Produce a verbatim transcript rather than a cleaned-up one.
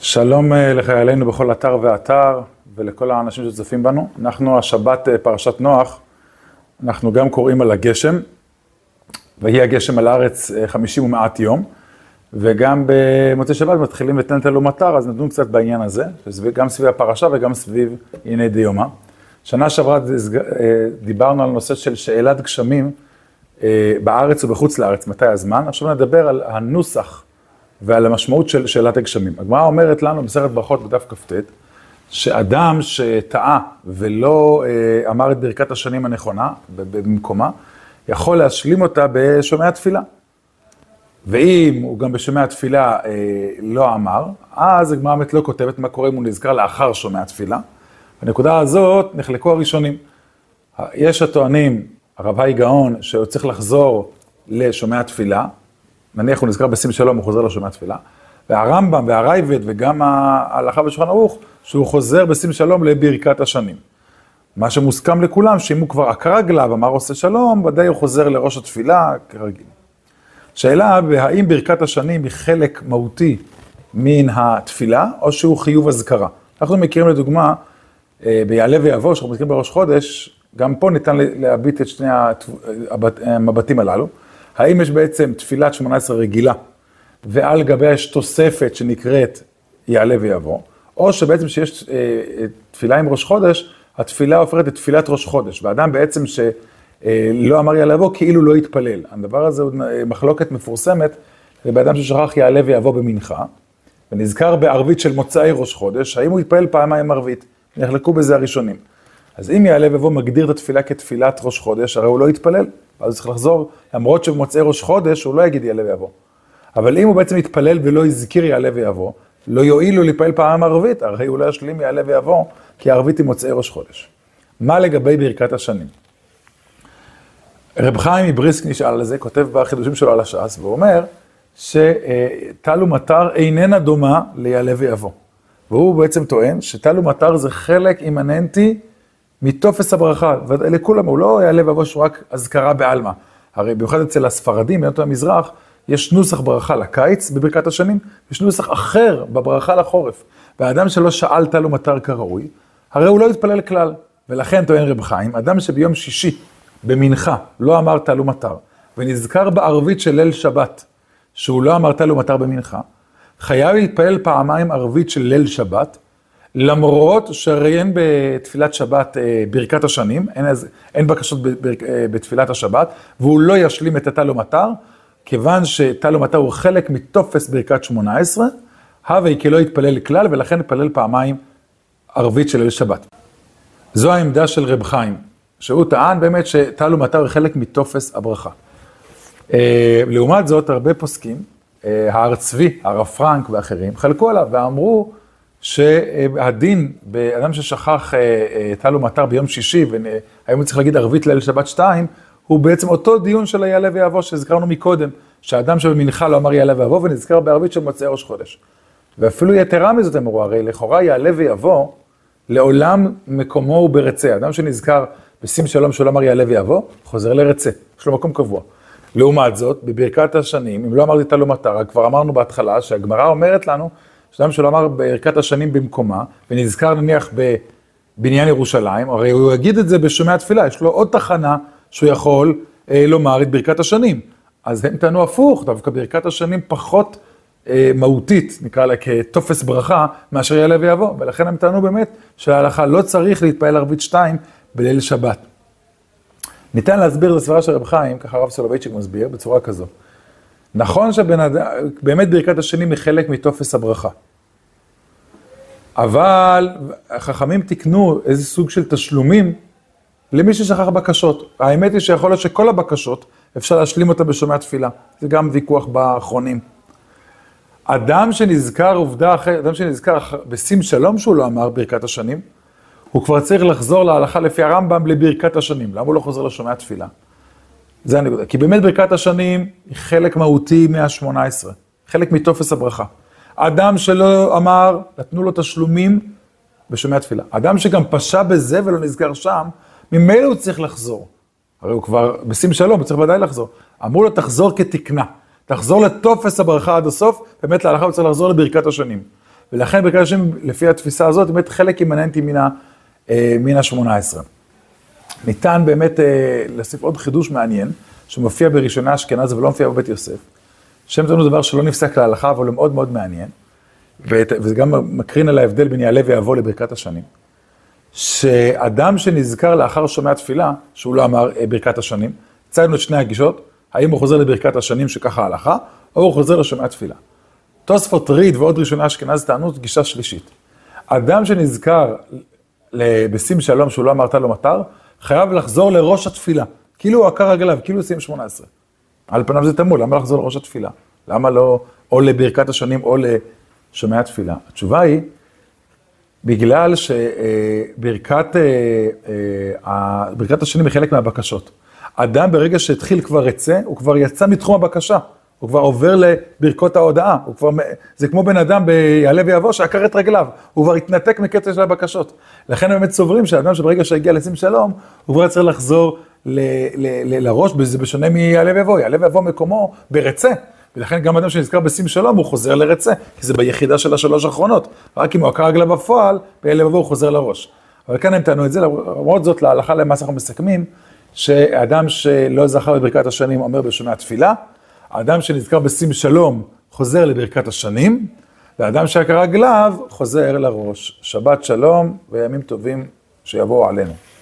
שלום לחיילינו בכל אתר ואתר ולכל האנשים שצופים בנו. אנחנו השבת פרשת נוח, אנחנו גם קוראים על הגשם, ויהי הגשם על הארץ חמישים ומעט יום, וגם במוצאי שבת מתחילים ותנתן ומטר, אז נדון קצת בעניין הזה, גם סביב הפרשה וגם סביב הנה דיומא. שנה שעברה דיברנו על נושא של שאלת גשמים בארץ ובחוץ לארץ, מתי הזמן. עכשיו נדבר על הנוסח ועל המשמעות של שאלת הגשמים. הגמרא אומרת לנו בספר ברכות בדף כ"ט, שאדם שטעה ולא אמר את ברכת השנים הנכונה במקומה, יכול להשלים אותה בשומע תפילה. ואם הוא גם בשומע תפילה לא אמר, אז הגמרא באמת לא כותבת מה קורה אם הוא נזכר לאחר שומע תפילה. בנקודה הזאת נחלקו הראשונים. יש הטוענים, הרב חיים גאון, שהוא צריך לחזור לשומע תפילה, נניח הוא נזכר בשים שלום, הוא חוזר לשומע תפילה, והרמב"ם והרייבד וגם ההלכה בשולחן ערוך, שהוא חוזר בשים שלום לברכת השנים. מה שמוסכם לכולם, שאם הוא כבר עקר רגליו ואמר עושה שלום, ודאי הוא חוזר לראש התפילה כרגיל. שאלה, האם ברכת השנים היא חלק מהותי מן התפילה, או שהוא חיוב הזכרה? אנחנו מכירים לדוגמה, ביעלה ויבוא, שאנחנו מכירים בראש חודש, גם פה ניתן להביט את שני המבטים הללו, האם יש בעצם תפילת שמונה עשרה רגילה, ועל גביה יש תוספת שנקראת יעלה ויבוא, או שבעצם שיש תפילה עם ראש חודש, התפילה הופכת לתפילת ראש חודש, ואדם בעצם שלא אמר יעלה ויבוא, כאילו לא יתפלל. הדבר הזה הוא מחלוקת מפורסמת, ובאדם ששכח יעלה ויבוא במנחה, ונזכר בערבית של מוצאי ראש חודש, האם הוא יתפלל פעמיים ערבית, נחלקו בזה הראשונים. אז אם יעלה ויבוא מגדיר את התפילה כתפילת ראש חודש, הרי הוא לא יתפלל. אז הוא צריך לחזור, למרות שבמוצאי ראש חודש, הוא לא יגיד יעלה ויבוא. אבל אם הוא בעצם יתפלל ולא יזכיר יעלה ויבוא, לא יועילו להיפעל פעם ערבית, הרי הוא לא ישלים יעלה ויבוא, כי הערבית היא מוצאי ראש חודש. מה לגבי ברכת השנים? רב חיים בריסק נשאל על זה, כותב בחידושים שלו על הש"ס, והוא אומר שטל ומטר איננה דומה ליעלה ויבוא. והוא בעצם טוען שטל ומטר זה חלק אימננטי, מתופס הברכה, ולכולם הוא לא יעלה ויבוא שהוא רק אזכרה בעלמא. הרי במיוחד אצל הספרדים, בנות המזרח, יש נוסח ברכה לקיץ בברכת השנים, יש נוסח אחר בברכה לחורף. והאדם שלא שאל תל ומטר כראוי, הרי הוא לא יתפלל כלל. ולכן טוען רב חיים, אדם שביום שישי במנחה לא אמר תל ומטר, ונזכר בערבית של ליל שבת, שהוא לא אמר תל ומטר במנחה, חייב להתפלל פעמיים ערבית של ליל שבת, למרות שראיין בתפילת שבת ברכת השנים, אין, אין בקשות בתפילת השבת, והוא לא ישלים את התל ומטר, כיוון שתל ומטר הוא חלק מתופס ברכת שמונה עשרה, הווי כי לא יתפלל כלל, ולכן יתפלל פעמיים ערבית של ליל שבת. זו העמדה של רב חיים, שהוא טען באמת שתל ומטר הוא חלק מתופס הברכה. לעומת זאת, הרבה פוסקים, הר צבי, הר פרנק ואחרים, חלקו עליו ואמרו, שהדין, באדם ששכח תל ומטר ביום שישי, והיום צריך להגיד ערבית ליל שבת שתיים, הוא בעצם אותו דיון של יעלה ויבוא שהזכרנו מקודם, שהאדם שבמנחה לא אמר יעלה ויבוא, ונזכר בערבית של מוצאי ראש חודש. ואפילו יתרה מזאת אמרו, הרי לכאורה יעלה ויבוא, לעולם מקומו הוא ברצה. אדם שנזכר בשים שלום שלא אמר יעלה ויבוא, חוזר לרצה, יש לו מקום קבוע. לעומת זאת, בברכת השנים, אם לא אמרתי תל ומטר, כבר אמרנו בהתחלה שהגמרא אומרת לנו שאדם שלא אמר ברכת השנים במקומה, ונזכר נניח בבניין ירושלים, הרי הוא יגיד את זה בשומע התפילה, יש לו עוד תחנה שהוא יכול אה, לומר את ברכת השנים. אז הם טענו הפוך, דווקא ברכת השנים פחות אה, מהותית, נקרא לה כתופס ברכה, מאשר יעלה ויבוא, ולכן הם טענו באמת שההלכה לא צריך להתפעל ערבית שתיים בליל שבת. ניתן להסביר לסברה של רב חיים, ככה רב סולובייצ'יק מסביר, בצורה כזו. נכון שבאמת ברכת השנים היא חלק מתופס הברכה. אבל החכמים תקנו איזה סוג של תשלומים למי ששכח בקשות. האמת היא שיכול להיות שכל הבקשות אפשר להשלים אותה בשומע תפילה. זה גם ויכוח באחרונים. אדם שנזכר עובדה אחרת, אדם שנזכר בשים שלום שהוא לא אמר ברכת השנים, הוא כבר צריך לחזור להלכה לפי הרמב"ם לברכת השנים. למה הוא לא חוזר לשומע תפילה? זה הנקודה. כי באמת ברכת השנים היא חלק מהותי מאה שמונה עשרה, חלק מתופס הברכה. אדם שלא אמר, נתנו לו תשלומים בשומע תפילה. אדם שגם פשע בזה ולא נזכר שם, ממילא הוא צריך לחזור. הרי הוא כבר בשים שלום, הוא צריך ודאי לחזור. אמרו לו, תחזור כתקנה. תחזור לטופס הברכה עד הסוף, באמת להלכה הוא צריך לחזור לברכת השנים. ולכן ברכת השנים, לפי התפיסה הזאת, באמת חלק אימננטי מן ה-שמונה עשרה. ניתן באמת להוסיף עוד חידוש מעניין, שמופיע בראשונה אשכנז ולא מופיע בבית יוסף. שם תנו דבר שלא נפסק להלכה, אבל הוא מאוד מאוד מעניין. וזה גם מקרין על ההבדל בין יעלה ויבוא לברכת השנים. שאדם שנזכר לאחר שומע תפילה, שהוא לא אמר ברכת השנים, ציינו את שני הגישות, האם הוא חוזר לברכת השנים שככה ההלכה, או הוא חוזר לשומע תפילה. תוספות ריד ועוד ראשונה אשכנז טענות גישה שלישית. אדם שנזכר בשים שלום שהוא לא אמרת לו מטר, חייב לחזור לראש התפילה, כאילו הוא עקר רגליו, כאילו הוא שים שמונה עשרה. על פניו זה תמול, למה לחזור לראש התפילה? למה לא או לברכת השנים או לשומע תפילה? התשובה היא, בגלל שברכת ברכת השנים היא חלק מהבקשות. אדם ברגע שהתחיל כבר יצא, הוא כבר יצא מתחום הבקשה, הוא כבר עובר לברכות ההודעה, הוא כבר, זה כמו בן אדם ביעלה ויבוא שעקר את רגליו, הוא כבר התנתק מקטע של הבקשות. לכן הם באמת סוברים שהאדם שברגע שהגיע לשים שלום, הוא כבר צריך לחזור ל, ל, ל, לראש, זה בשונה מיעלה ויבוא, יעלה ויבוא מקומו ברצה, ולכן גם אדם שנזכר בשים שלום, הוא חוזר לרצה, כי זה ביחידה של השלוש האחרונות, רק אם הוא עקר רגליו בפועל, ביעלה ויבוא הוא חוזר לראש. אבל כאן הם טענו את זה, למרות זאת להלכה למעשה אנחנו מסכמים, שאדם שלא זכר בברכת השנים אומר בשומע תפילה, האדם שנזכר בשים שלום חוזר לברכת השנים, והאדם שעקר רגליו חוזר לראש. שבת שלום וימים טובים שיבואו עלינו.